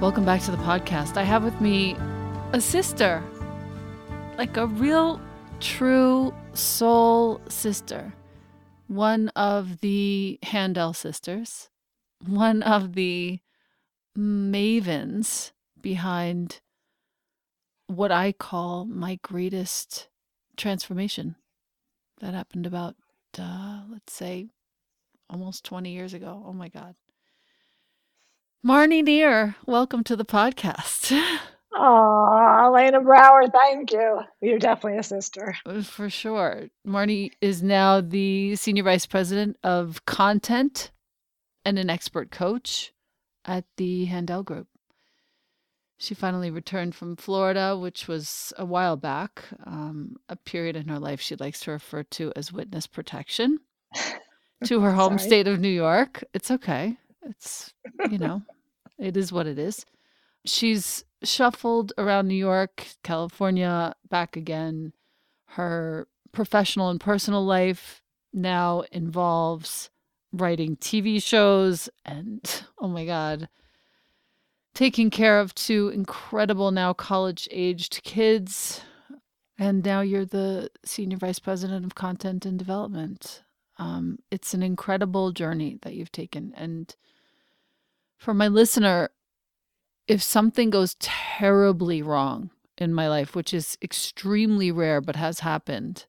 Welcome back to the podcast. I have with me a sister, like a real, true soul sister, one of the Handel sisters, one of the mavens behind what I call my greatest transformation that happened about, let's say, almost 20 years ago. Oh, my God. Marnie Neer, welcome to the podcast. Oh, Elena Brower, thank you. You're definitely a sister. For sure. Marnie is now the Senior Vice President of Content and an expert coach at the Handel Group. She finally returned from Florida, which was a while back, a period in her life she likes to refer to as witness protection, to her home state of New York. It's okay. It's, you know, it is what it is. She's shuffled around New York, California, back again. Her professional and personal life now involves writing TV shows and, oh my God, taking care of two incredible now college-aged kids. And now you're the Senior Vice President of Content and Development. It's an incredible journey that you've taken. And for my listener, if something goes terribly wrong in my life, which is extremely rare but has happened,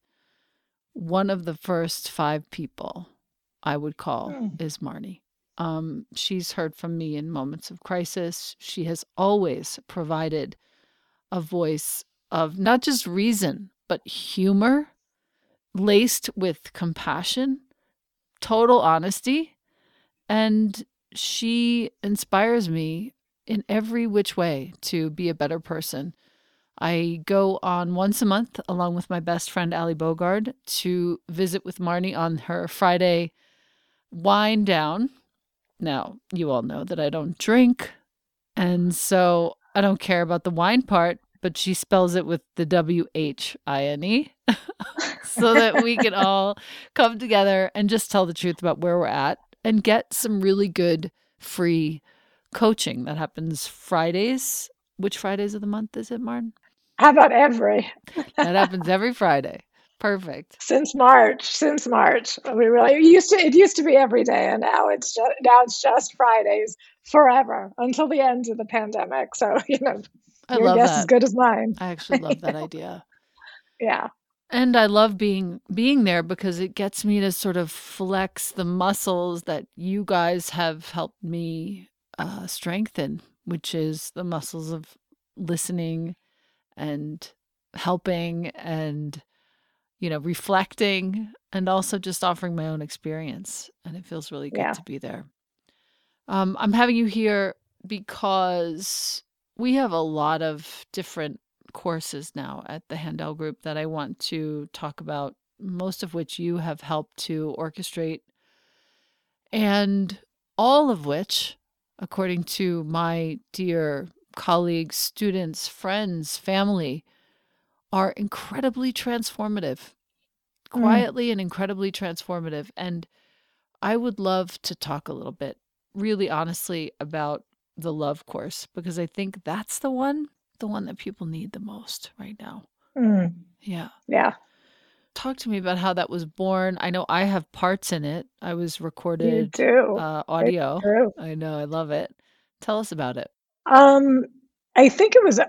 one of the first five people I would call is Marnie. She's heard from me in moments of crisis. She has always provided a voice of not just reason, but humor, laced with compassion, total honesty. And she inspires me in every which way to be a better person. I go on once a month, along with my best friend, Allie Bogard, to visit with Marnie on her Friday wine down. Now, you all know that I don't drink, and so I don't care about the wine part, but she spells it with the W-H-I-N-E so that we can all come together and just tell the truth about where we're at and get some really good free coaching that happens Fridays. Which Fridays of the month is it, Martin? How about every? That happens every Friday. Perfect. Since March, we really it used to be every day, and now it's just Fridays forever until the end of the pandemic. So your guess is as good as mine. I actually love that idea. Yeah, and I love being there because it gets me to sort of flex the muscles that you guys have helped me strengthen, which is the muscles of listening and helping and, you know, reflecting, and also just offering my own experience. And it feels really good to be there. I'm having you here because we have a lot of different courses now at the Handel Group that I want to talk about, most of which you have helped to orchestrate, and all of which, according to my dear colleagues, students, friends, family, are incredibly transformative, quietly and incredibly transformative. And I would love to talk a little bit, really honestly, about the love course, because I think that's the one that people need the most right now. Yeah. Talk to me about how that was born. I know I have parts in it. I was recorded audio. I know. I love it. Tell us about it. I think it was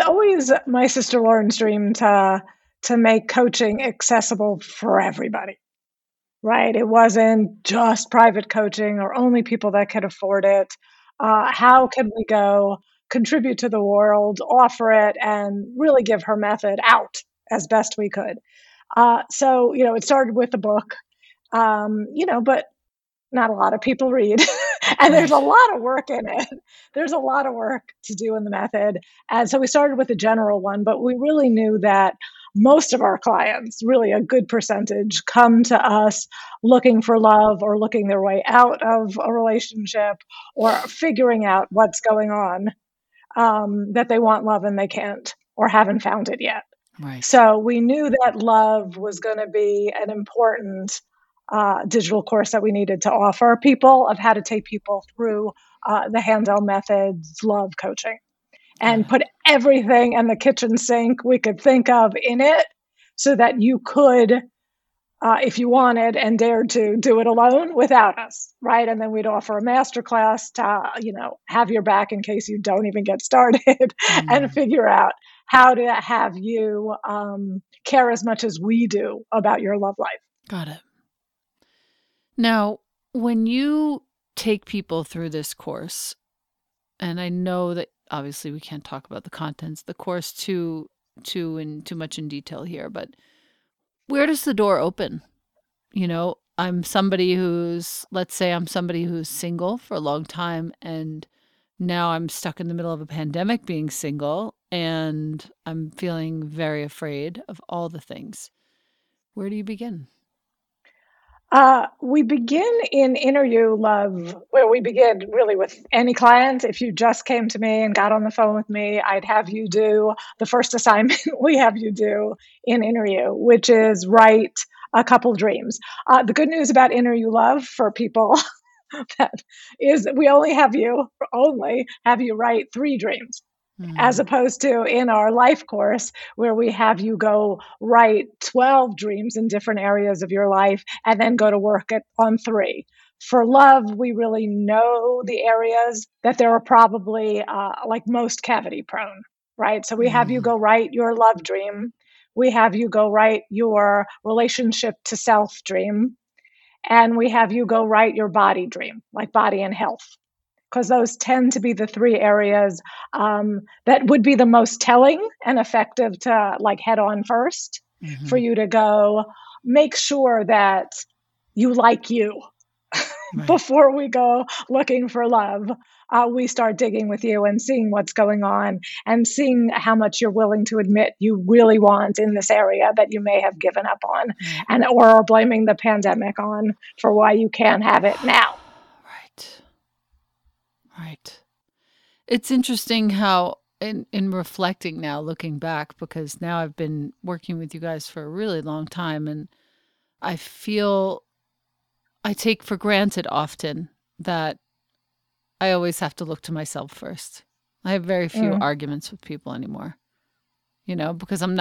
always my sister Lauren's dream to make coaching accessible for everybody, right? It wasn't just private coaching or only people that could afford it. How can we go contribute to the world, offer it, and really give her method out as best we could? So, it started with a book, but not a lot of people read. And there's a lot of work in it. There's a lot of work to do in the method. And so we started with a general one, but we really knew that most of our clients, really a good percentage, come to us looking for love or looking their way out of a relationship or figuring out what's going on, that they want love and they can't or haven't found it yet. Right. So we knew that love was going to be an important digital course that we needed to offer people, of how to take people through the Handel methods, love coaching, and put everything and the kitchen sink we could think of in it so that you could if you wanted and dared to do it alone without us, right? And then we'd offer a masterclass to, you know, have your back in case you don't even get started mm-hmm. and figure out how to have you care as much as we do about your love life. Got it. Now, when you take people through this course, and I know that obviously we can't talk about the contents of the course too much in detail here, but where does the door open? You know, let's say I'm somebody who's single for a long time, and now I'm stuck in the middle of a pandemic being single, and I'm feeling very afraid of all the things. Where do you begin? We begin in inner you love, where we begin really with any client. If you just came to me and got on the phone with me, I'd have you do the first assignment we have you do in inner you, which is write a couple dreams. The good news about inner you love for people that is we only have you write 3 dreams. As opposed to in our life course, where we have you go write 12 dreams in different areas of your life and then go to work on 3. For love, we really know the areas that there are probably like most cavity prone, right? So we have you go write your love dream. We have you go write your relationship to self dream. And we have you go write your body dream, like body and health, because those tend to be the 3 areas that would be the most telling and effective to like head on first mm-hmm. for you to go make sure that you like you right. before we go looking for love. We start digging with you and seeing what's going on and seeing how much you're willing to admit you really want in this area that you may have given up on mm-hmm. and or are blaming the pandemic on for why you can't have it now. Right. It's interesting how in reflecting now, looking back, because now I've been working with you guys for a really long time, and I feel I take for granted often that I always have to look to myself first. I have very few arguments with people anymore, you know, because I'm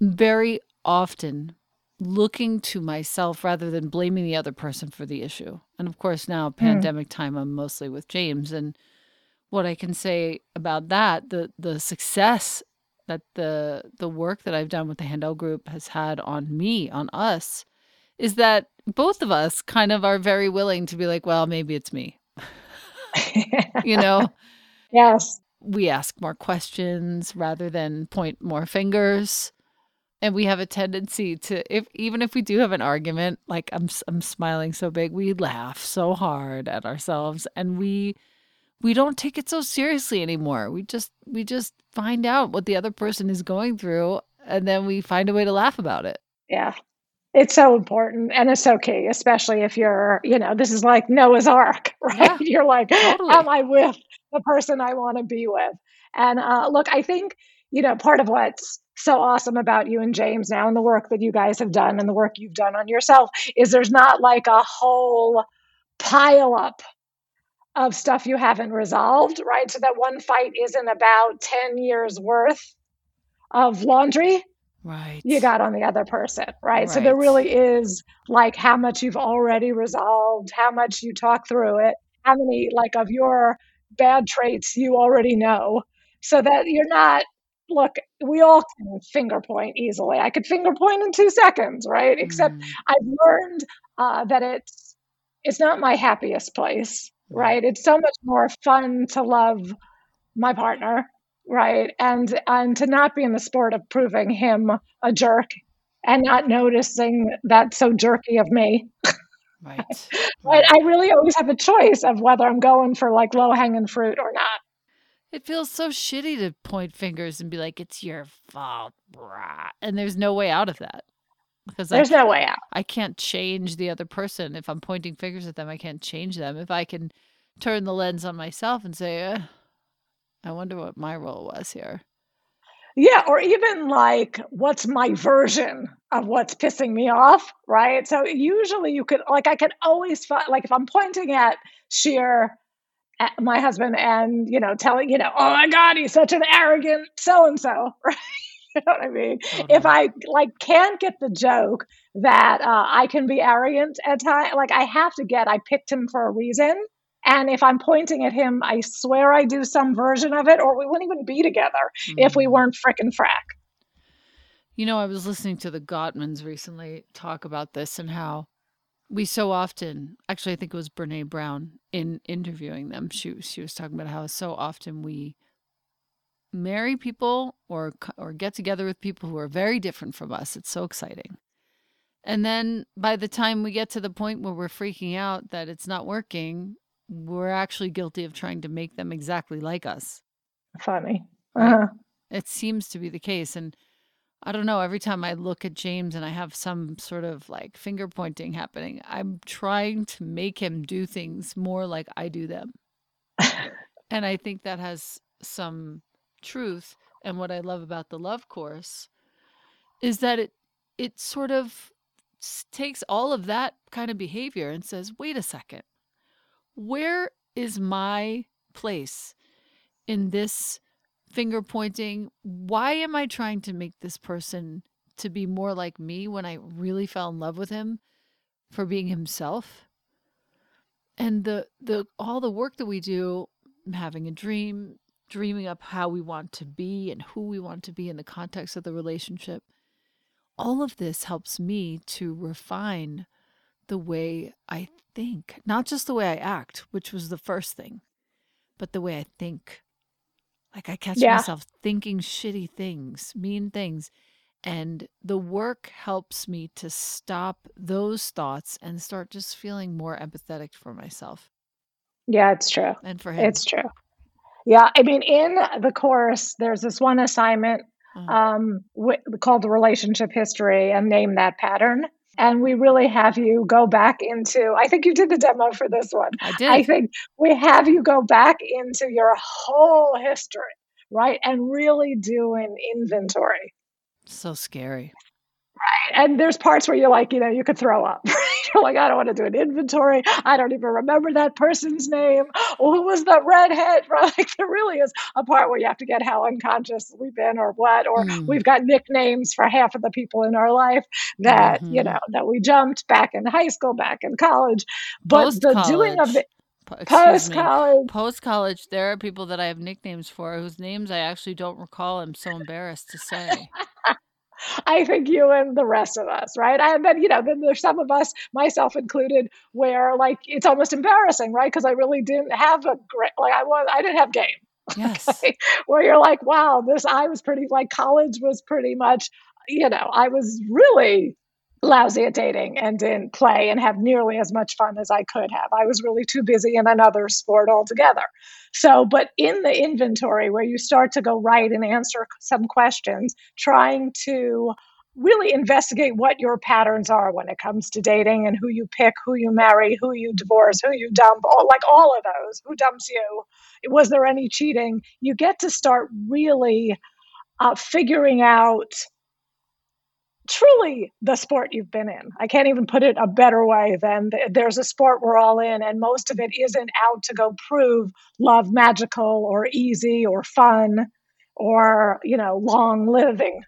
very often looking to myself rather than blaming the other person for the issue. And of course now pandemic time, I'm mostly with James. And what I can say about that, the success that the work that I've done with the Handel Group has had on me, on us, is that both of us kind of are very willing to be like, well, maybe it's me, you know? Yes. We ask more questions rather than point more fingers. And we have a tendency to, even if we do have an argument, like I'm smiling so big, we laugh so hard at ourselves, and we don't take it so seriously anymore. We just find out what the other person is going through, and then we find a way to laugh about it. Yeah, it's so important, and it's so key, especially if you're, you know, this is like Noah's Ark, right? Yeah, you're like, totally. Am I with the person I want to be with? And look, I think, you know, part of what's so awesome about you and James now and the work that you guys have done and the work you've done on yourself is there's not like a whole pile up of stuff you haven't resolved, right? So that one fight isn't about 10 years worth of laundry right. you got on the other person, right? So there really is like how much you've already resolved, how much you talk through it, how many like of your bad traits you already know, so that you're not, look, we all can finger point easily. I could finger point in 2 seconds, right? Except I've learned that it's not my happiest place, right? It's so much more fun to love my partner, right? And to not be in the sport of proving him a jerk and not noticing that's so jerky of me. Right. But I really always have a choice of whether I'm going for like low-hanging fruit or not. It feels so shitty to point fingers and be like, it's your fault, brah. And there's no way out of that. Because there's no way out. I can't change the other person. If I'm pointing fingers at them, I can't change them. If I can turn the lens on myself and say, I wonder what my role was here. Yeah, or even like, what's my version of what's pissing me off, right? So usually you could, like, I can always, like, if I'm pointing at Shear, my husband, and, you know, telling, you know, oh my God, he's such an arrogant so-and-so, right? You know what I mean? Oh, no. If I like can't get the joke that I can be arrogant at times, like I have to get, I picked him for a reason. And if I'm pointing at him, I swear I do some version of it, or we wouldn't even be together if we weren't frickin' frack. You know, I was listening to the Gottmans recently talk about this and how we so often, actually, I think it was Brene Brown in interviewing them. She was talking about how so often we marry people or get together with people who are very different from us. It's so exciting. And then by the time we get to the point where we're freaking out that it's not working, we're actually guilty of trying to make them exactly like us. Funny. Uh-huh. It seems to be the case. And I don't know, every time I look at James and I have some sort of like finger pointing happening, I'm trying to make him do things more like I do them. And I think that has some truth. And what I love about the Love Course is that it sort of takes all of that kind of behavior and says, wait a second, where is my place in this finger pointing? Why am I trying to make this person to be more like me when I really fell in love with him for being himself? And the all the work that we do, having a dream, dreaming up how we want to be and who we want to be in the context of the relationship, all of this helps me to refine the way I think, not just the way I act, which was the first thing, but the way I think. Like I catch myself thinking shitty things, mean things, and the work helps me to stop those thoughts and start just feeling more empathetic for myself. Yeah, it's true. And for him. It's true. Yeah. I mean, in the course, there's this one assignment called the Relationship History and Name That Pattern. And we really have you go back into, I think you did the demo for this one. I did. I think we have you go back into your whole history, right? And really do an inventory. So scary. Right. And there's parts where you're like, you know, you could throw up. Right? You're like, I don't want to do an inventory. I don't even remember that person's name. Well, who was the redhead? Right? Like, there really is a part where you have to get how unconscious we've been or what, or we've got nicknames for half of the people in our life that, you know, that we jumped back in high school, back in college. But post-college. The doing of the post-college. Post-college, there are people that I have nicknames for whose names I actually don't recall. I'm so embarrassed to say. I think you and the rest of us, right? And then, you know, then there's some of us, myself included, where like it's almost embarrassing, right? Because I really didn't have a great, like I didn't have game. Yes. Okay? Where you're like, wow, I was pretty, like college was pretty much, you know, I was really lousy at dating and didn't play and have nearly as much fun as I could have. I was really too busy in another sport altogether. So, but in the inventory where you start to go right and answer some questions, trying to really investigate what your patterns are when it comes to dating and who you pick, who you marry, who you divorce, who you dump, all of those, who dumps you, was there any cheating? You get to start really figuring out truly the sport you've been in. I can't even put it a better way than there's a sport we're all in, and most of it isn't out to go prove love magical or easy or fun or, you know, long living.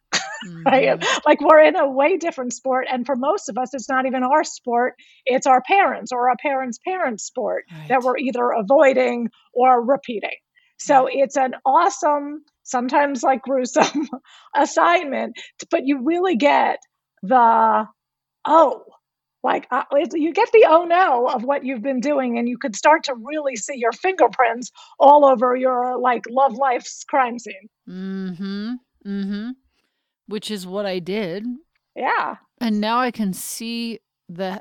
Right? Like we're in a way different sport. And for most of us, it's not even our sport. It's our parents or our parents' parents' sport that we're either avoiding or repeating. So it's an awesome, sometimes like gruesome assignment, but you really get the, you get the oh no of what you've been doing, and you could start to really see your fingerprints all over your like love life's crime scene. Which is what I did. Yeah. And now I can see the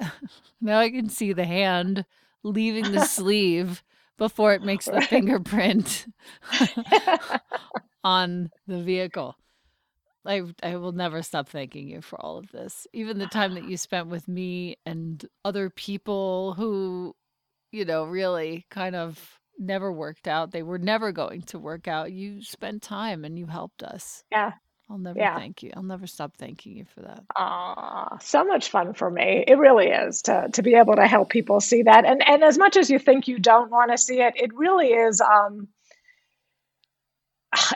hand leaving the sleeve before it makes the fingerprint on the vehicle. I will never stop thanking you for all of this. Even the time that you spent with me and other people who, you know, really kind of never worked out. They were never going to work out. You spent time and you helped us. Yeah. I'll never thank you. I'll never stop thanking you for that. So much fun for me. It really is to be able to help people see that. And as much as you think you don't want to see it, it really is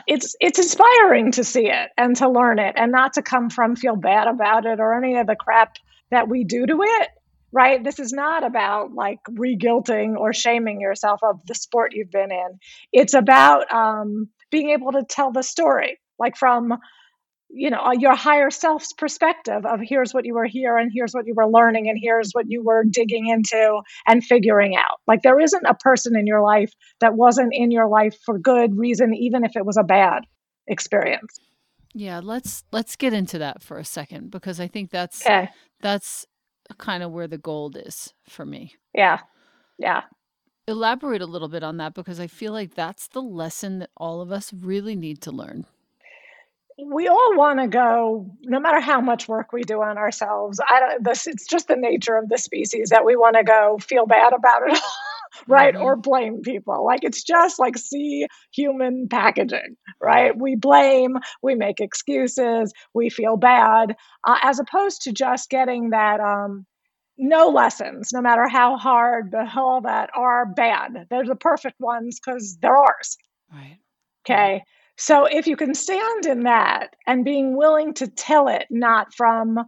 it's inspiring to see it and to learn it and not to come from feel bad about it or any of the crap that we do to it, right? This is not about like re-guilting or shaming yourself of the sport you've been in. It's about being able to tell the story, like from, you know, your higher self's perspective of here's what you were here and here's what you were learning and here's what you were digging into and figuring out. Like there isn't a person in your life that wasn't in your life for good reason, even if it was a bad experience. Yeah, let's get into that for a second, because I think that's kind of where the gold is for me. Yeah. Yeah. Elaborate a little bit on that, because I feel like that's the lesson that all of us really need to learn. We all want to go, no matter how much work we do on ourselves. It's just the nature of the species that we want to go feel bad about it, right? Mm-hmm. Or blame people. Like it's just like see human packaging, right? We blame, we make excuses, we feel bad, as opposed to just getting that. No lessons, no matter how hard, but all that are bad. They're the perfect ones because they're ours. Right. Okay. So if you can stand in that and being willing to tell it, not from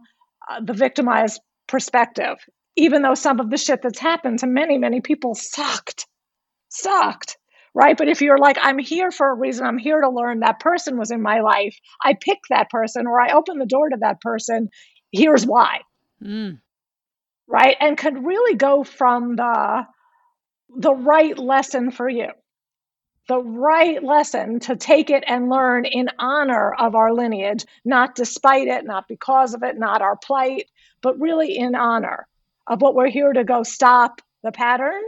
the victimized perspective, even though some of the shit that's happened to many, many people sucked, right? But if you're like, I'm here for a reason, I'm here to learn, that person was in my life, I pick that person or I open the door to that person, here's why, right? And could really go from the right lesson for you. The right lesson to take it and learn in honor of our lineage, not despite it, not because of it, not our plight, but really in honor of what we're here to go stop the pattern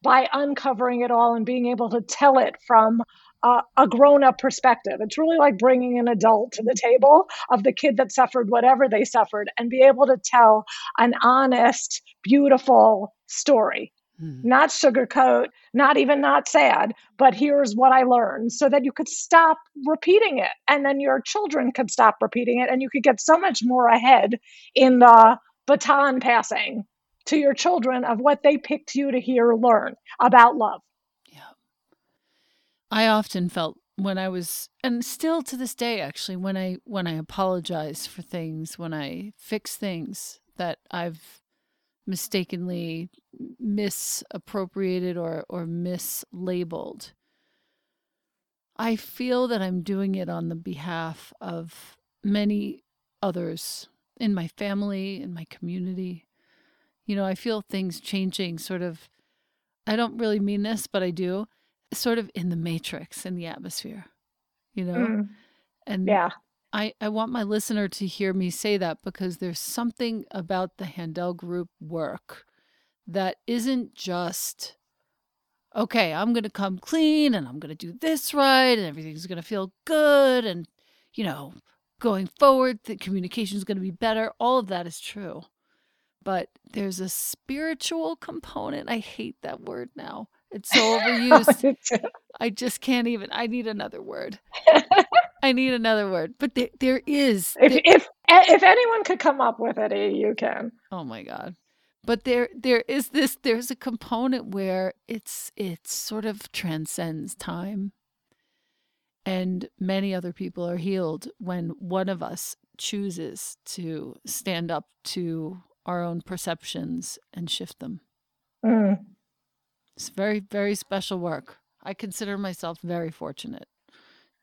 by uncovering it all and being able to tell it from a grown-up perspective. It's really like bringing an adult to the table of the kid that suffered whatever they suffered and be able to tell an honest, beautiful story. Not sugarcoat, not even not sad, but here's what I learned, so that you could stop repeating it. And then your children could stop repeating it. And you could get so much more ahead in the baton passing to your children of what they picked you to hear, learn about love. Yeah. I often felt when I was, and still to this day, actually, when I apologize for things, when I fix things that I've mistakenly misappropriated or mislabeled, I feel that I'm doing it on the behalf of many others in my family, in my community. You know, I feel things changing sort of, I don't really mean this, but I do, sort of in the matrix, in the atmosphere, you know? And yeah. I want my listener to hear me say that, because there's something about the Handel Group work that isn't just, okay, I'm going to come clean and I'm going to do this right and everything's going to feel good and, you know, going forward, the communication is going to be better. All of that is true. But there's a spiritual component. I hate that word now. It's so overused. I just can't even. I need another word. But there is. If anyone could come up with it, you can. Oh my God. But there is this, there's a component where it sort of transcends time. And many other people are healed when one of us chooses to stand up to our own perceptions and shift them. It's very, very special work. I consider myself very fortunate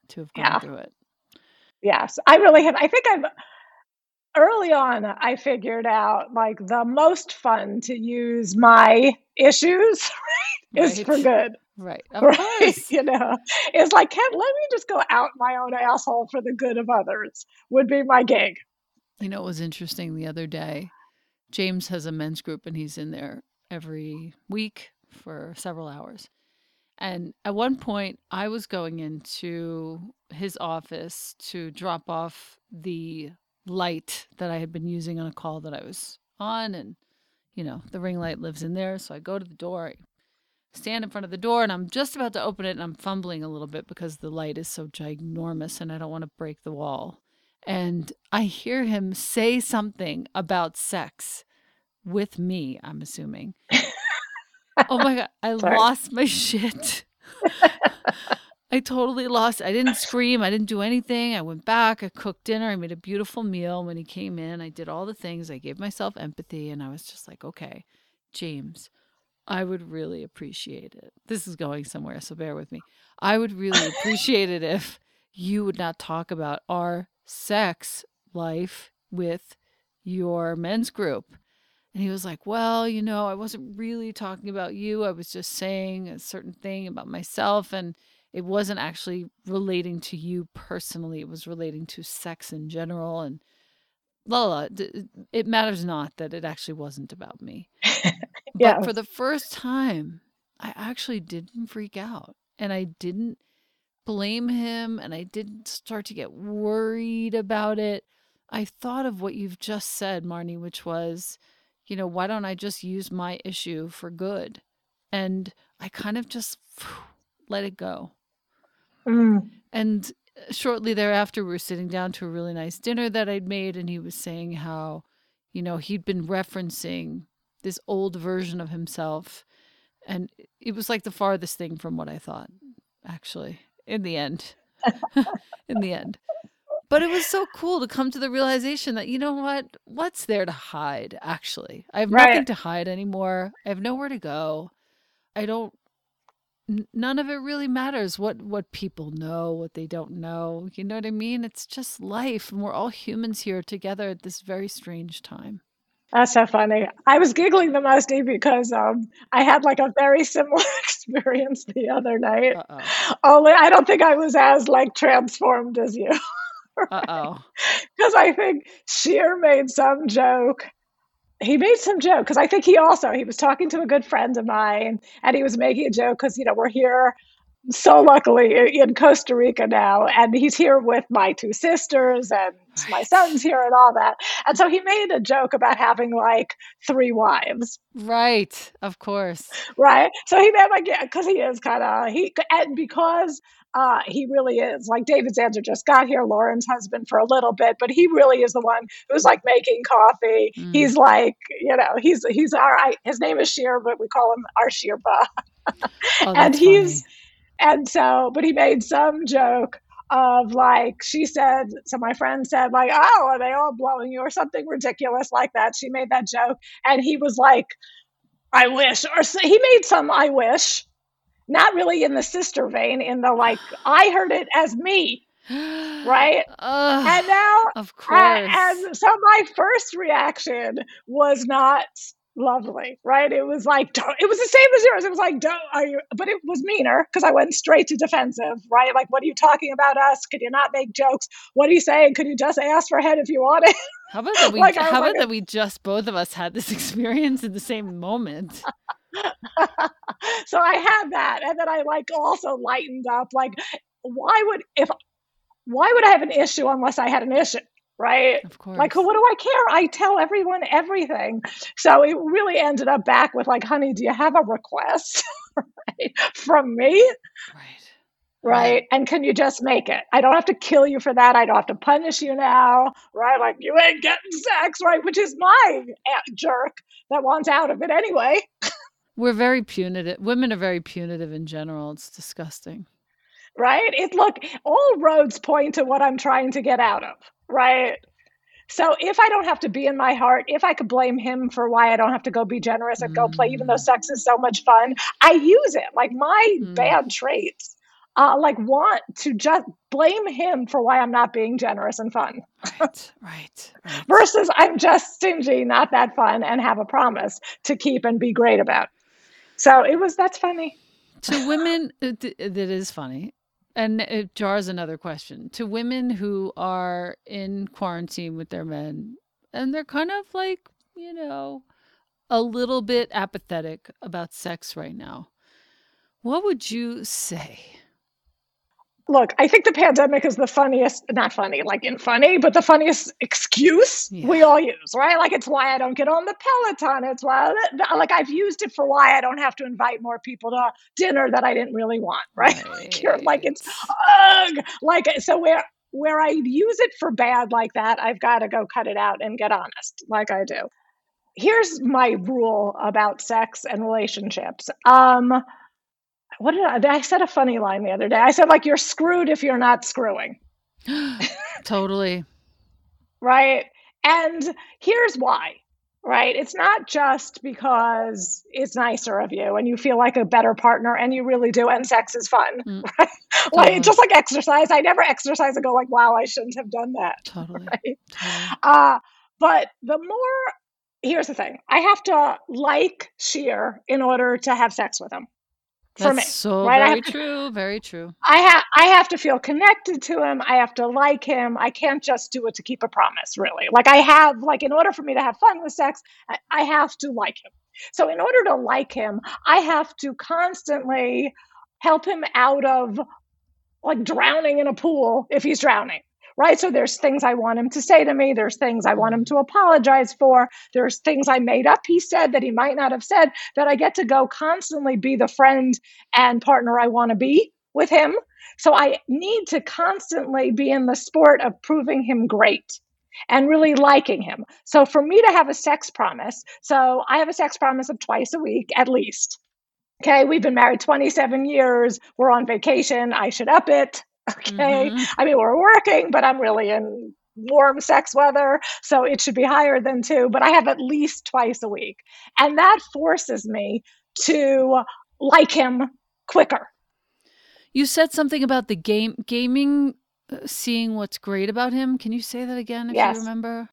to have gone through it. Yes, I really have. I think early on, I figured out like the most fun to use my issues is for good. Right. Of course. You know, it's like, let me just go out my own asshole for the good of others would be my gig. You know, it was interesting the other day. James has a men's group and he's in there every week for several hours. And at one point, I was going into his office to drop off the light that I had been using on a call that I was on. And, you know, the ring light lives in there. So I go to the door, I stand in front of the door, and I'm just about to open it. And I'm fumbling a little bit because the light is so ginormous and I don't want to break the wall. And I hear him say something about sex with me, I'm assuming. Oh my God, I lost my shit. I totally lost. I didn't scream. I didn't do anything. I went back. I cooked dinner. I made a beautiful meal. When he came in, I did all the things. I gave myself empathy. And I was just like, okay, James, I would really appreciate it. This is going somewhere, so bear with me. I would really appreciate it if you would not talk about our sex life with your men's group. And he was like, well, you know, I wasn't really talking about you. I was just saying a certain thing about myself, and it wasn't actually relating to you personally. It was relating to sex in general, and it matters not that it actually wasn't about me. Yeah. But for the first time, I actually didn't freak out, and I didn't blame him, and I didn't start to get worried about it. I thought of what you've just said, Marnie, which was, you know, why don't I just use my issue for good? And I kind of just let it go. Mm. And shortly thereafter, we were sitting down to a really nice dinner that I'd made, and he was saying how, you know, he'd been referencing this old version of himself, and it was like the farthest thing from what I thought, actually, in the end. But it was so cool to come to the realization that, you know what, what's there to hide, actually? I have nothing to hide anymore. I have nowhere to go. None of it really matters what people know, what they don't know. You know what I mean? It's just life. And we're all humans here together at this very strange time. That's so funny. I was giggling the most because I had like a very similar experience the other night. Uh-oh. Only I don't think I was as like transformed as you. Right? Uh-oh. Because I think Shear made some joke. He made some joke because I think he was talking to a good friend of mine, and he was making a joke because, you know, we're here so luckily in Costa Rica now, and he's here with my two sisters and my son's here and all that. And so he made a joke about having like 3 wives. Right. Of course. Right. So he made because he is kind of, he really is. Like David Zander just got here, Lauren's husband, for a little bit, but he really is the one who's like making coffee. Mm. He's like, you know, he's our, his name is Shear, but we call him our Shear Ba. Oh, and he's, funny. And so, but he made some joke of like, my friend said like, oh, are they all blowing you or something ridiculous like that? She made that joke. And he was like, I wish, or so he made some, I wish, not really in the sister vein, in the like, I heard it as me. Right? And now, of course. And so my first reaction was not lovely, right? It was like, it was the same as yours. It was like, but it was meaner because I went straight to defensive, right? Like, what are you talking about us? Could you not make jokes? What are you saying? Could you just ask for head if you want it? How about that we, like, we just both of us had this experience in the same moment? So I had that. And then I like also lightened up. Like, why would I have an issue unless I had an issue? Right? Of course. Like, what do I care? I tell everyone everything. So it really ended up back with like, honey, do you have a request right? from me? Right. And can you just make it? I don't have to kill you for that. I don't have to punish you now. Right? Like, you ain't getting sex. Right? Which is my jerk that wants out of it anyway. We're very punitive. Women are very punitive in general. It's disgusting. Right? All roads point to what I'm trying to get out of. Right. So if I don't have to be in my heart, if I could blame him for why I don't have to go be generous and go play, even though sex is so much fun, I use it. Like my bad traits, like want to just blame him for why I'm not being generous and fun. Right. Versus I'm just stingy, not that fun, and have a promise to keep and be great about. So that's funny. To women, it is funny. And it jars another question. To women who are in quarantine with their men, and they're kind of like, you know, a little bit apathetic about sex right now, what would you say? Look, I think the pandemic is the funniest, not funny, like in funny, but the funniest excuse we all use, right? Like, it's why I don't get on the Peloton. It's why, like, I've used it for why I don't have to invite more people to dinner that I didn't really want, right? Like, you're like, it's, so where I use it for bad like that, I've got to go cut it out and get honest like I do. Here's my rule about sex and relationships. what did I said a funny line the other day. I said, like, you're screwed if you're not screwing. Totally. Right. And here's why, right? It's not just because it's nicer of you and you feel like a better partner, and you really do. And sex is fun, right? Totally. Like, just like exercise. I never exercise and go like, wow, I shouldn't have done that. Totally. Right? Totally. But the more, here's the thing. I have to like Shear in order to have sex with him. For That's me, so right? Very true. Very true. I have to feel connected to him. I have to like him. I can't just do it to keep a promise, really. Like, I have, like, in order for me to have fun with sex, I have to like him. So in order to like him, I have to constantly help him out of, like, drowning in a pool if he's drowning. Right. So there's things I want him to say to me. There's things I want him to apologize for. There's things I made up he said that he might not have said, that I get to go constantly be the friend and partner I want to be with him. So I need to constantly be in the sport of proving him great and really liking him. So for me to have a sex promise, so I have a sex promise of twice a week at least. Okay. We've been married 27 years. We're on vacation. I should up it. Okay. Mm-hmm. I mean, we're working, but I'm really in warm sex weather, so it should be higher than 2, but I have at least twice a week. And that forces me to like him quicker. You said something about the gaming, seeing what's great about him. Can you say that again if you remember?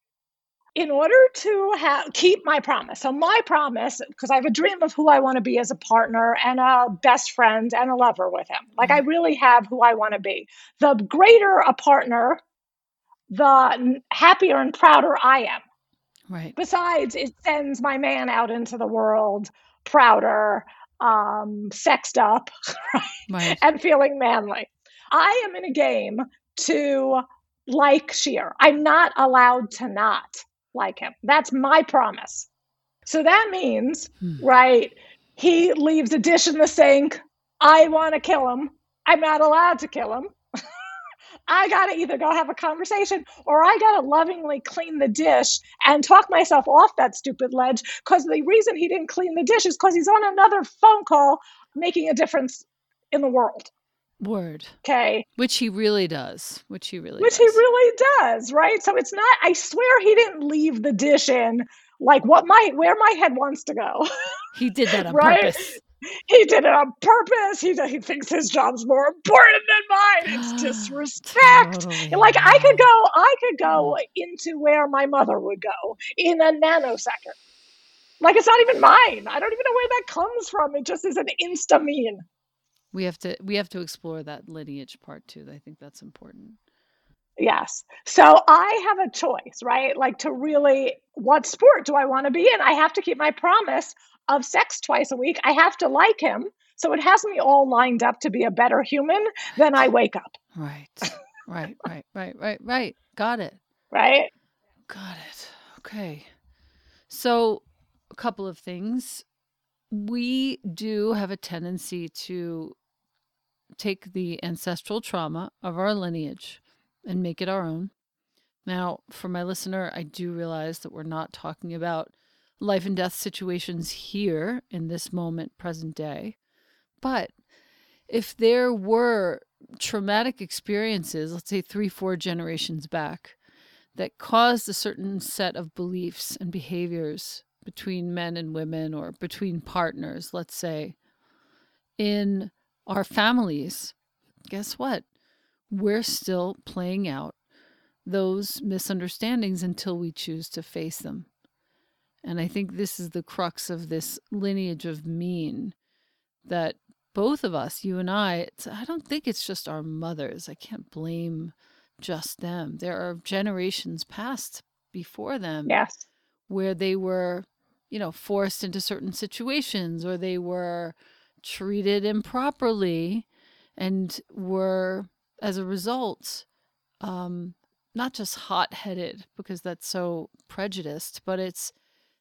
In order to keep my promise. So my promise, because I have a dream of who I want to be as a partner and a best friend and a lover with him. Like, I really have who I want to be. The greater a partner, the happier and prouder I am. Right. Besides, it sends my man out into the world prouder, sexed up, right. and feeling manly. I am in a game to like Shear. I'm not allowed to not like him. That's my promise. So that means, right, he leaves a dish in the sink. I want to kill him. I'm not allowed to kill him. I got to either go have a conversation, or I got to lovingly clean the dish and talk myself off that stupid ledge, because the reason he didn't clean the dish is because he's on another phone call making a difference in the world. Word. Okay. Which he really does, right? So it's not, I swear he didn't leave the dish in, like, where my head wants to go. He did that on purpose. He did it on purpose. He thinks his job's more important than mine. It's disrespect. Totally. Like, I could go into where my mother would go in a nanosecond. Like, it's not even mine. I don't even know where that comes from. It just is an insta mean. We have to explore that lineage part too. I think that's important. Yes. So I have a choice, right? Like, to really, what sport do I want to be in? I have to keep my promise of sex twice a week. I have to like him. So it has me all lined up to be a better human than I wake up. Right. Right. Got it. Right. Got it. Okay. So a couple of things. We do have a tendency to take the ancestral trauma of our lineage and make it our own. Now, for my listener, I do realize that we're not talking about life and death situations here in this moment, present day. But if there were traumatic experiences, let's say 3-4 generations back, that caused a certain set of beliefs and behaviors between men and women, or between partners, let's say, in our families, guess what? We're still playing out those misunderstandings until we choose to face them. And I think this is the crux of this lineage of mean that both of us, you and I don't think it's just our mothers. I can't blame just them. There are generations past before them, yes, where they were, forced into certain situations, or they were treated improperly and were, as a result, not just hot-headed, because that's so prejudiced, but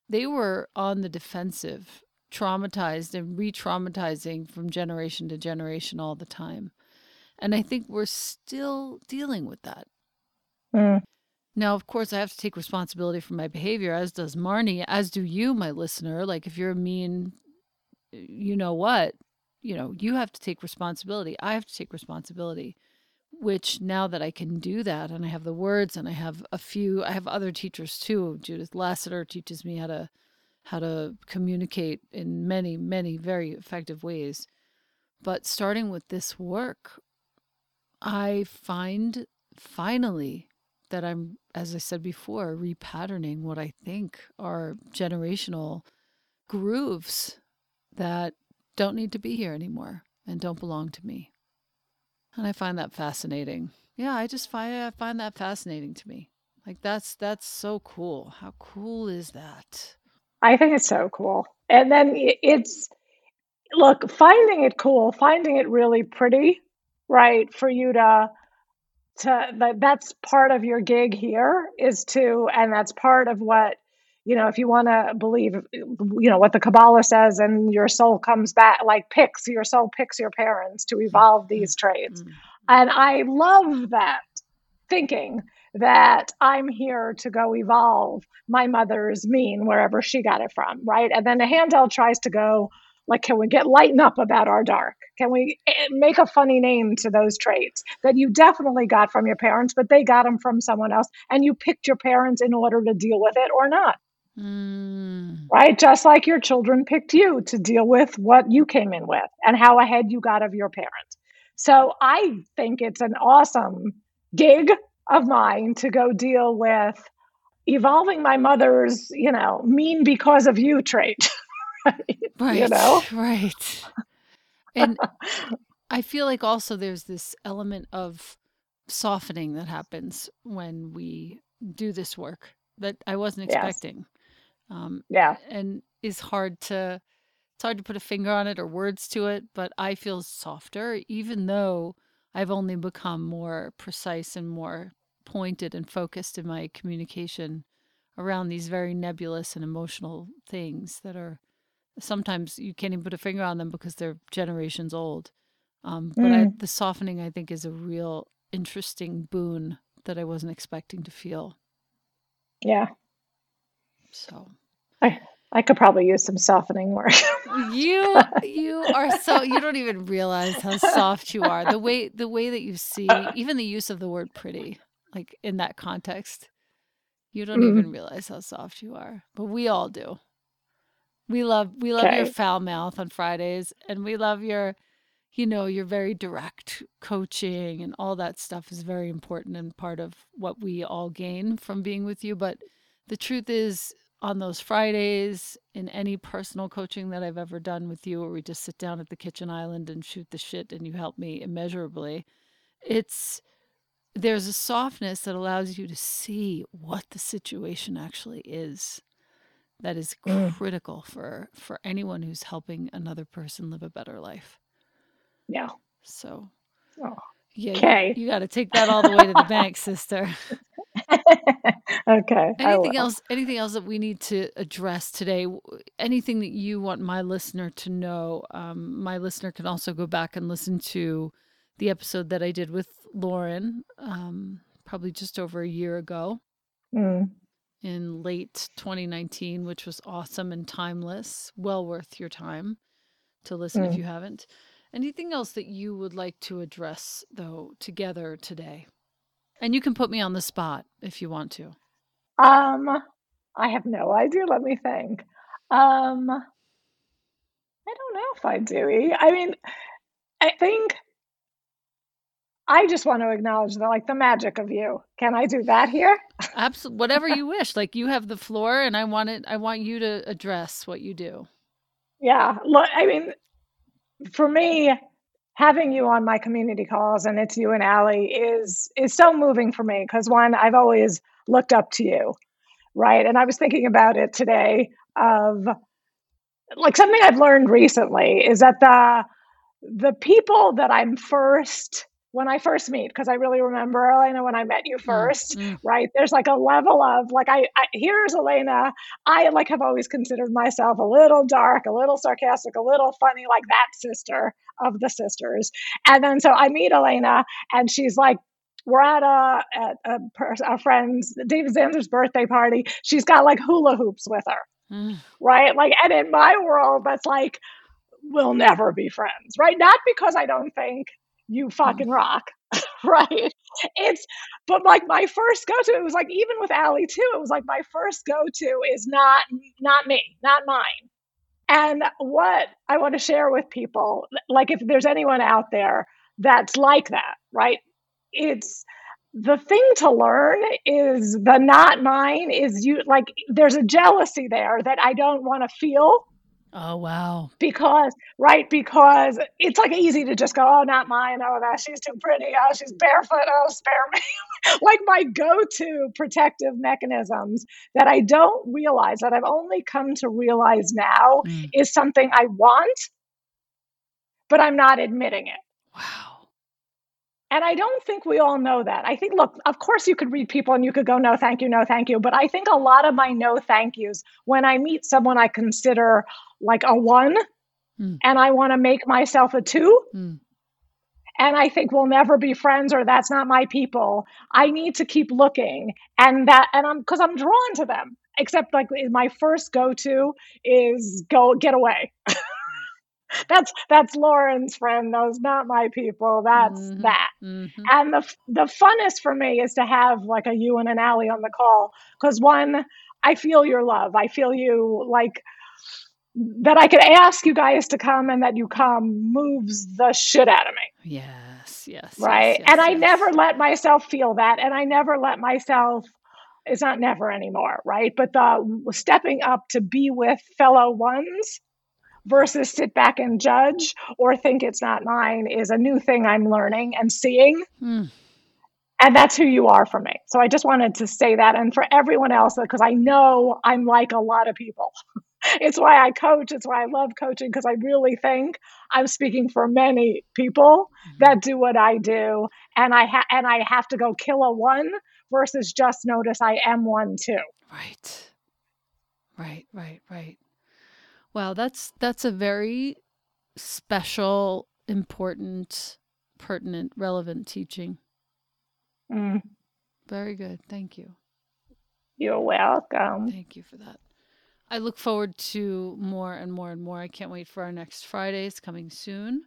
they were on the defensive, traumatized and re-traumatizing from generation to generation all the time. And I think we're still dealing with that. Now, of course, I have to take responsibility for my behavior, as does Marnie, as do you, my listener. Like, if you're mean, you know what, you know, you have to take responsibility. I have to take responsibility, which now that I can do that and I have the words and I have I have other teachers too. Judith Lassiter teaches me how to communicate in many, many very effective ways. But starting with this work, I find finally that I'm, as I said before, repatterning what I think are generational grooves that don't need to be here anymore and don't belong to me. And I find that fascinating. Yeah, I find that fascinating to me. Like that's so cool. How cool is that? I think it's so cool. And then finding it cool, finding it really pretty, right? For you to that's part of your gig here and that's part of what, you know, if you want to believe, you know, what the Kabbalah says, and your soul comes back, like your soul picks your parents to evolve these traits. Mm-hmm. And I love that, thinking that I'm here to go evolve my mother's mean, wherever she got it from, right? And then Handel tries to go, like, can we lighten up about our dark? Can we make a funny name to those traits that you definitely got from your parents, but they got them from someone else, and you picked your parents in order to deal with it or not? Mm. Right? Just like your children picked you to deal with what you came in with and how ahead you got of your parents. So I think it's an awesome gig of mine to go deal with evolving my mother's, you know, mean because of you trait. Right. You know? Right. And I feel like also there's this element of softening that happens when we do this work that I wasn't expecting. Yes. And it's hard to put a finger on it or words to it, but I feel softer, even though I've only become more precise and more pointed and focused in my communication around these very nebulous and emotional things that are sometimes you can't even put a finger on them because they're generations old. But the softening, I think, is a real interesting boon that I wasn't expecting to feel. Yeah. So I could probably use some softening work. You are so, you don't even realize how soft you are. The way that you see, even the use of the word pretty, like in that context, you don't even realize how soft you are. But we all do. We love your foul mouth on Fridays, and we love your, you know, your very direct coaching, and all that stuff is very important and part of what we all gain from being with you. But the truth is, on those Fridays, in any personal coaching that I've ever done with you, where we just sit down at the kitchen island and shoot the shit and you help me immeasurably, there's a softness that allows you to see what the situation actually is that is critical for anyone who's helping another person live a better life. Yeah. So, you got to take that all the way to the bank, sister. Okay. Anything else that we need to address today? Anything that you want my listener to know? My listener can also go back and listen to the episode that I did with Lauren, probably just over a year ago in late 2019, which was awesome and timeless. Well worth your time to listen if you haven't. Anything else that you would like to address, though, together today? And you can put me on the spot if you want to. I have no idea. Let me think. I don't know if I do. I mean, I think I just want to acknowledge the magic of you. Can I do that here? Absolutely. Whatever you wish. Like, you have the floor, and I want you to address what you do. Yeah. Look, I mean, for me, having you on my community calls, and it's you and Allie, is so moving for me because, one, I've always looked up to you, right? And I was thinking about it today of, like, something I've learned recently is that the people that when I first meet, because I really remember Elena when I met you first, right? There's like a level of like, here's Elena. I like have always considered myself a little dark, a little sarcastic, a little funny, like that sister of the sisters. And then so I meet Elena, and she's like, we're at a friend's, David Zander's birthday party. She's got like hula hoops with her, right? Like, and in my world, that's like, we'll never be friends, right? Not because I don't think you fucking rock, right? But like my first go-to, it was like, even with Allie too, it was like my first go-to is not me, not mine. And what I want to share with people, like if there's anyone out there that's like that, right? It's the thing to learn is the not mine is you, like there's a jealousy there that I don't want to feel. Oh, wow. Because it's like easy to just go, oh, not mine. Oh, that she's too pretty. Oh, she's barefoot. Oh, spare me. Like my go-to protective mechanisms that I don't realize, that I've only come to realize now is something I want, but I'm not admitting it. Wow. And I don't think we all know that. I think, look, of course you could read people and you could go, no, thank you. But I think a lot of my no thank yous, when I meet someone I consider like a one, and I want to make myself a two, and I think we'll never be friends, or that's not my people. I need to keep looking, because I'm drawn to them. Except like my first go-to is get away. That's Lauren's friend. Those not my people. That's that. Mm-hmm. And the funnest for me is to have like a you and an Allie on the call, because one, I feel your love. I feel you like. That I could ask you guys to come and that you come moves the shit out of me. Yes. Right. Yes, and I never let myself feel that. And I never let myself, it's not never anymore. Right. But the stepping up to be with fellow ones versus sit back and judge or think it's not mine is a new thing I'm learning and seeing. And that's who you are for me. So I just wanted to say that. And for everyone else, because I know I'm like a lot of people. It's why I coach. It's why I love coaching, because I really think I'm speaking for many people that do what I do. And I have to go kill a one versus just notice I am one too. Right. Wow, that's a very special, important, pertinent, relevant teaching. Very good. Thank you. You're welcome. Thank you for that. I look forward to more and more and more. I can't wait for our next Friday. It's coming soon.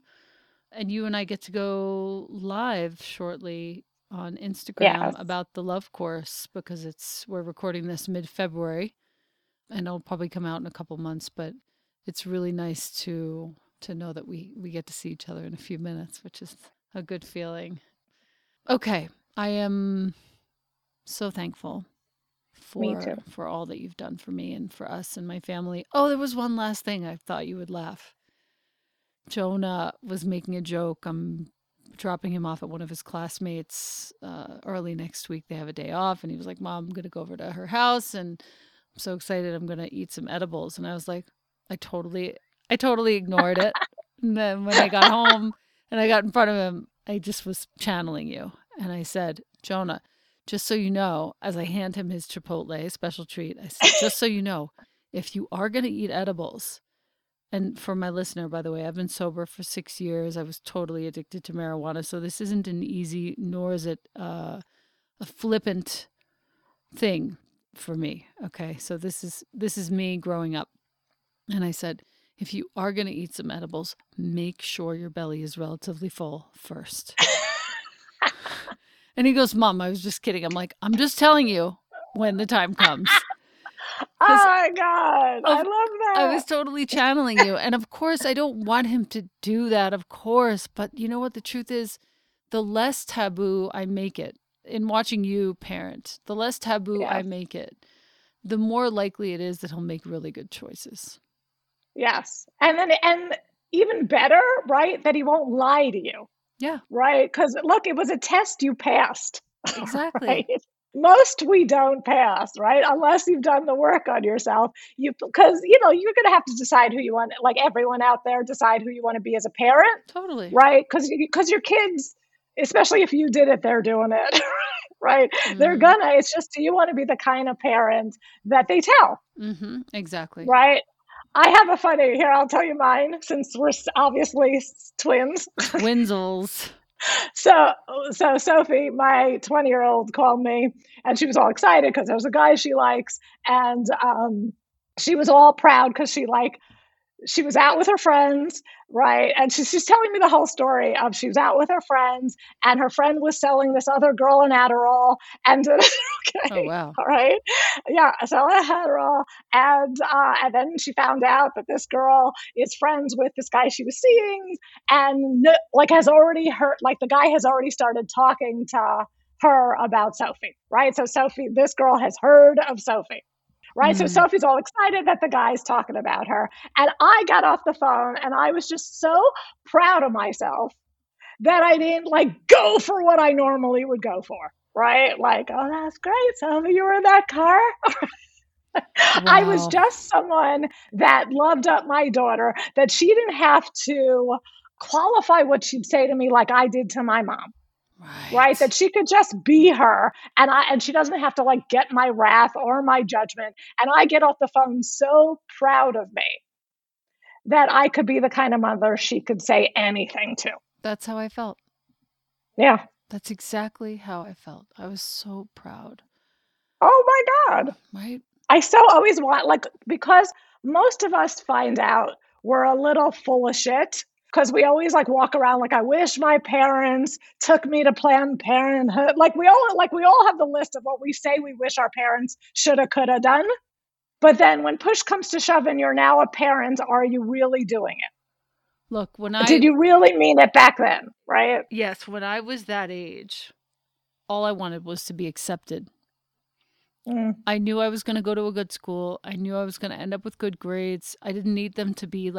And you and I get to go live shortly on Instagram about the love course, because we're recording this mid-February and it'll probably come out in a couple months, but it's really nice to know that we get to see each other in a few minutes, which is a good feeling. Okay. I am so thankful for all that you've done for me and for us and my family. Oh, there was one last thing. I thought you would laugh. Jonah was making a joke. I'm dropping him off at one of his classmates early next week. They have a day off. And he was like, Mom, I'm going to go over to her house. And I'm so excited. I'm going to eat some edibles. And I was like, I totally ignored it. And then when I got home and I got in front of him, I just was channeling you. And I said, Jonah, just so you know, as I hand him his Chipotle special treat, I said, just so you know, if you are going to eat edibles, and for my listener, by the way, I've been sober for 6 years. I was totally addicted to marijuana. So this isn't an easy, nor is it a flippant thing for me. Okay. So this is me growing up. And I said, if you are going to eat some edibles, make sure your belly is relatively full first. And he goes, Mom, I was just kidding. I'm like, I'm just telling you when the time comes. Oh, my God. I love that. I was totally channeling you. And, of course, I don't want him to do that, of course. But you know what? The truth is, the less taboo I make it, in watching you parent, the less taboo I make it, the more likely it is that he'll make really good choices. Yes. And even better, right, that he won't lie to you. Yeah. Right. Because look, it was a test you passed. Exactly. Right? Most we don't pass, right? Unless you've done the work on yourself. Because, you're going to have to decide who you want, like everyone out there, decide who you want to be as a parent. Totally. Right. Because your kids, especially if you did it, they're doing it. Right. Mm-hmm. It's just, do you want to be the kind of parent that they tell? Mm-hmm. Exactly. Right. I have a funny here. I'll tell you mine, since we're obviously twins. Twinsels. So Sophie, my 20-year-old, called me, and she was all excited because there was a guy she likes, and she was all proud because she like she was out with her friends, right? And she's telling me the whole story of she was out with her friends and her friend was selling this other girl an Adderall. And okay, oh, wow. All right. Yeah, selling an Adderall. And then she found out that this girl is friends with this guy she was seeing and the guy has already started talking to her about Sophie, right? So Sophie, this girl has heard of Sophie. Right. Mm-hmm. So Sophie's all excited that the guy's talking about her. And I got off the phone and I was just so proud of myself that I didn't go for what I normally would go for. Right. Oh, that's great. Sophie, you were in that car. Wow. I was just someone that loved up my daughter, that she didn't have to qualify what she'd say to me like I did to my mom. Right. That she could just be her and she doesn't have to get my wrath or my judgment. And I get off the phone so proud of me that I could be the kind of mother she could say anything to. That's how I felt. Yeah. That's exactly how I felt. I was so proud. Oh my God. Right. I so always want, because most of us find out we're a little full of shit. Because we always walk around I wish my parents took me to Planned Parenthood. We all have the list of what we say we wish our parents shoulda, coulda done. But then when push comes to shove and you're now a parent, are you really doing it? Look, did you really mean it back then, right? Yes, when I was that age, all I wanted was to be accepted. Mm. I knew I was going to go to a good school. I knew I was going to end up with good grades. I didn't need them to be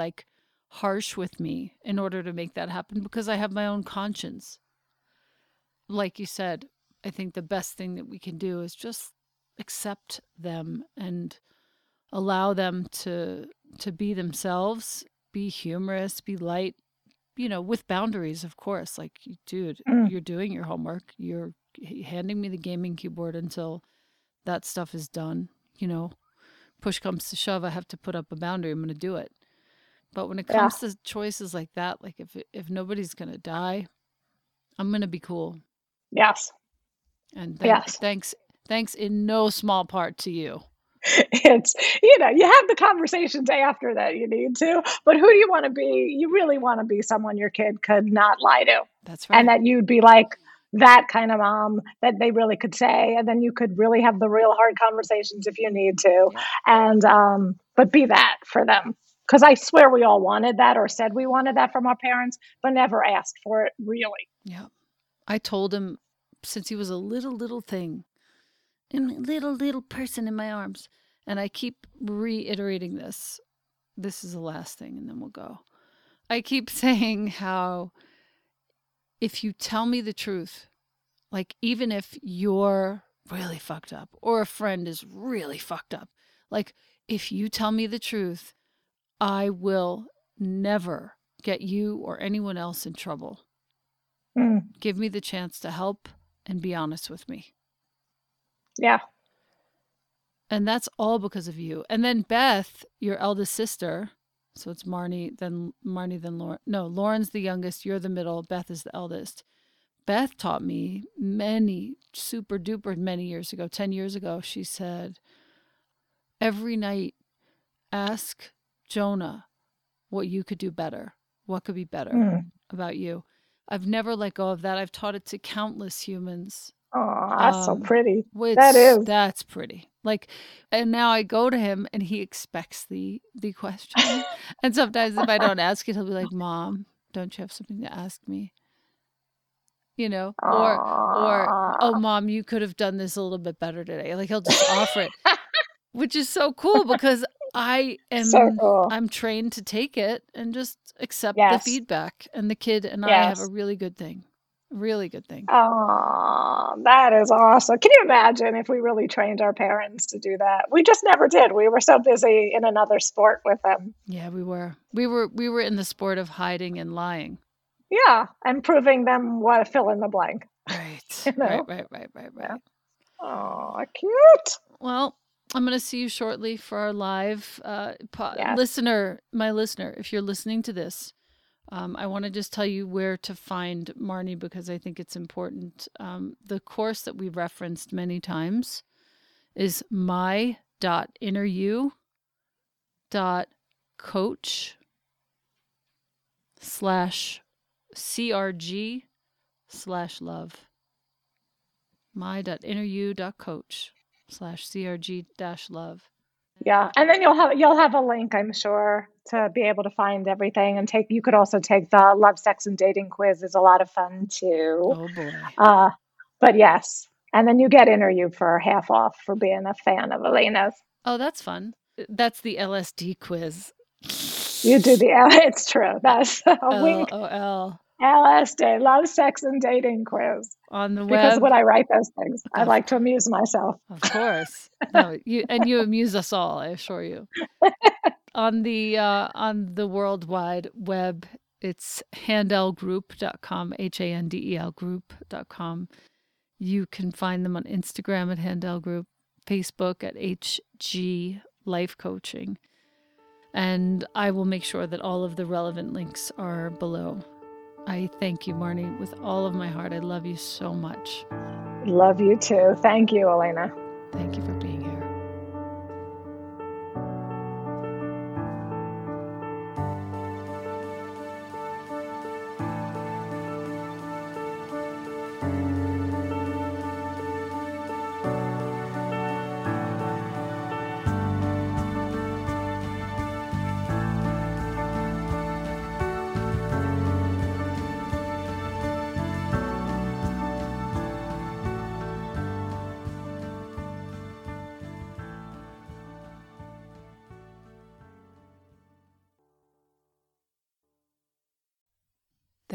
harsh with me in order to make that happen because I have my own conscience. Like you said, I think the best thing that we can do is just accept them and allow them to be themselves, be humorous, be light, with boundaries, of course. You're doing your homework. You're handing me the gaming keyboard until that stuff is done. Push comes to shove, I have to put up a boundary. I'm going to do it. But when it comes to choices like that, if nobody's going to die, I'm going to be cool. Yes. And thanks in no small part to you. It's, you have the conversations after that you need to, but who do you want to be? You really want to be someone your kid could not lie to. That's right. And that you'd be that kind of mom that they really could say, and then you could really have the real hard conversations if you need to. And, but be that for them. Because I swear we all wanted that or said we wanted that from our parents, but never asked for it, really. Yeah. I told him since he was a little thing, and little person in my arms. And I keep reiterating this. This is the last thing, and then we'll go. I keep saying how if you tell me the truth, even if you're really fucked up or a friend is really fucked up, if you tell me the truth, I will never get you or anyone else in trouble. Mm. Give me the chance to help and be honest with me. Yeah. And that's all because of you. And then Beth, your eldest sister, so it's Marnie, then Lauren. No, Lauren's the youngest, you're the middle, Beth is the eldest. Beth taught me super duper many years ago, 10 years ago, she said, every night, ask Jonah what you could do better, what could be better about you. I've never let go of that. I've taught it to countless humans. Oh, that's so pretty. That's pretty. And now I go to him and he expects the question. And sometimes if I don't ask it, he'll be like, Mom, don't you have something to ask me? Or, oh, Mom, you could have done this a little bit better today. He'll just offer it, which is so cool because I am. So cool. I'm trained to take it and just accept the feedback. And the kid and I have a really good thing. Really good thing. Oh, that is awesome. Can you imagine if we really trained our parents to do that? We just never did. We were so busy in another sport with them. Yeah, we were. We were in the sport of hiding and lying. Yeah, and proving them what to fill in the blank. Right. Right. Yeah. Oh, cute. Well, I'm going to see you shortly for our live listener. My listener, if you're listening to this, I want to just tell you where to find Marnie because I think it's important. The course that we referenced many times is my.inneryou.com coach /CRG/love. my.inneryou.coach/CRG-love. Yeah. And then you'll have a link, I'm sure, to be able to find everything and you could also take the love, sex, and dating quiz. It's a lot of fun too. Oh boy. But yes. And then you get interviewed for half off for being a fan of Elena's. Oh, that's fun. That's the LSD quiz. You do it's true. That's a wink. LOL. LSD, love, sex, and dating quiz. On the web. Because when I write those things, I like to amuse myself. Of course. No, you amuse us all, I assure you. On the World Wide Web, it's handelgroup.com, HANDEL group.com. You can find them on Instagram at Handel Group, Facebook at HG Life Coaching. And I will make sure that all of the relevant links are below. I thank you, Marnie, with all of my heart. I love you so much. Love you too. Thank you, Elena. Thank you for being here.